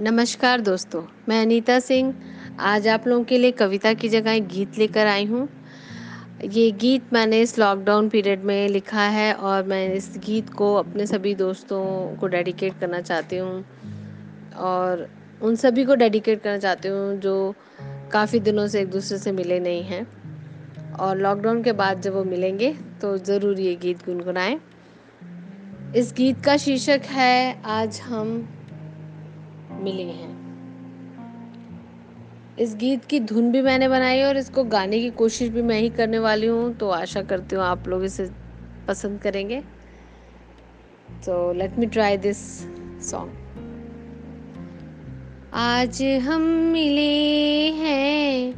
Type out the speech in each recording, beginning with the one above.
नमस्कार दोस्तों, मैं अनीता सिंह आज आप लोगों के लिए कविता की जगह एक गीत लेकर आई हूँ। ये गीत मैंने इस लॉकडाउन पीरियड में लिखा है और मैं इस गीत को अपने सभी दोस्तों को डेडिकेट करना चाहती हूँ और उन सभी को डेडिकेट करना चाहती हूँ जो काफ़ी दिनों से एक दूसरे से मिले नहीं हैं और लॉकडाउन के बाद जब वो मिलेंगे तो ज़रूर ये गीत गुनगुनाएं। इस गीत का शीर्षक है आज हम मिले हैं। इस गीत की धुन भी मैंने बनाई और इसको गाने की कोशिश भी मैं ही करने वाली हूँ, तो आशा करती हूँ आप लोग इसे पसंद करेंगे। तो let me try this song. आज हम मिले हैं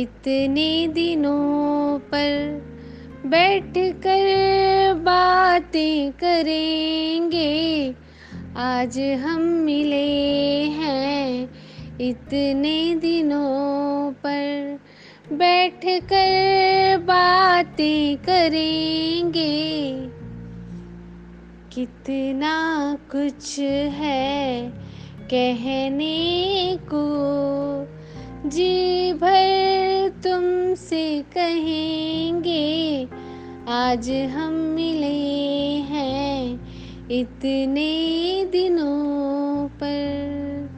इतने दिनों पर, बैठ कर बातें करेंगे। आज हम मिले हैं इतने दिनों पर, बैठ कर बातें करेंगे। कितना कुछ है कहने को, जी भर तुमसे कहेंगे। आज हम मिले हैं इतने दिनों पर,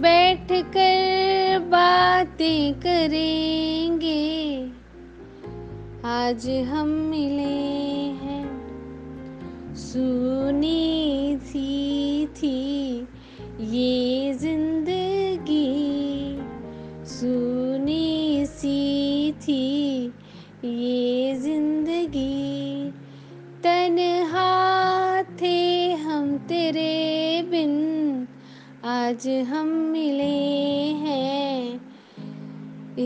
बैठ कर बातें करेंगे। आज हम मिले हैं। सुनी थी ये जिंदगी, सुनी सी थी ये जिंदगी। तन्हा थे हम तेरे बिन, आज हम मिले हैं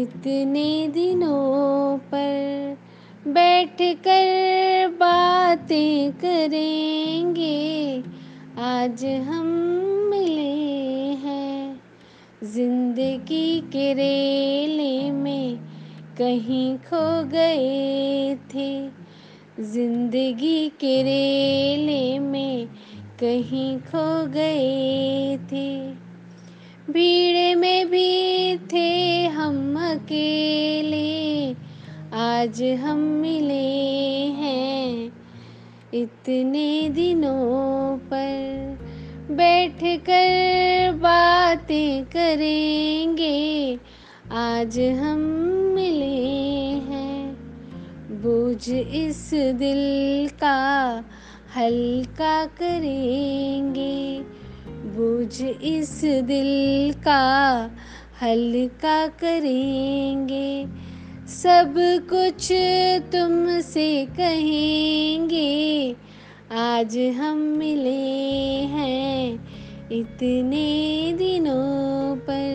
इतने दिनों पर, बैठ कर बातें करेंगे। आज हम मिले हैं। जिंदगी के रेले में कहीं खो गए थे, जिंदगी के रेले में कहीं खो गए थे। भीड़ में भी थे हम अकेले, आज हम मिले हैं इतने दिनों पर, बैठ कर बातें करेंगे। आज हम मिले। बोझ इस दिल का हल्का करेंगे, बोझ इस दिल का हल्का करेंगे। सब कुछ तुमसे कहेंगे। आज हम मिले हैं इतने दिनों पर,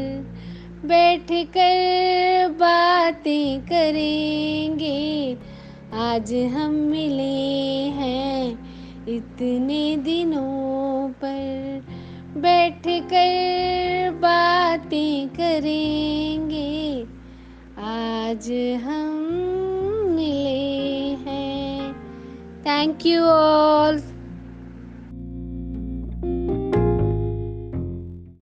बैठ कर बातें करेंगे। आज हम मिले हैं इतने दिनों पर, बैठ कर बातें करेंगे। आज हम मिले हैं। Thank you all.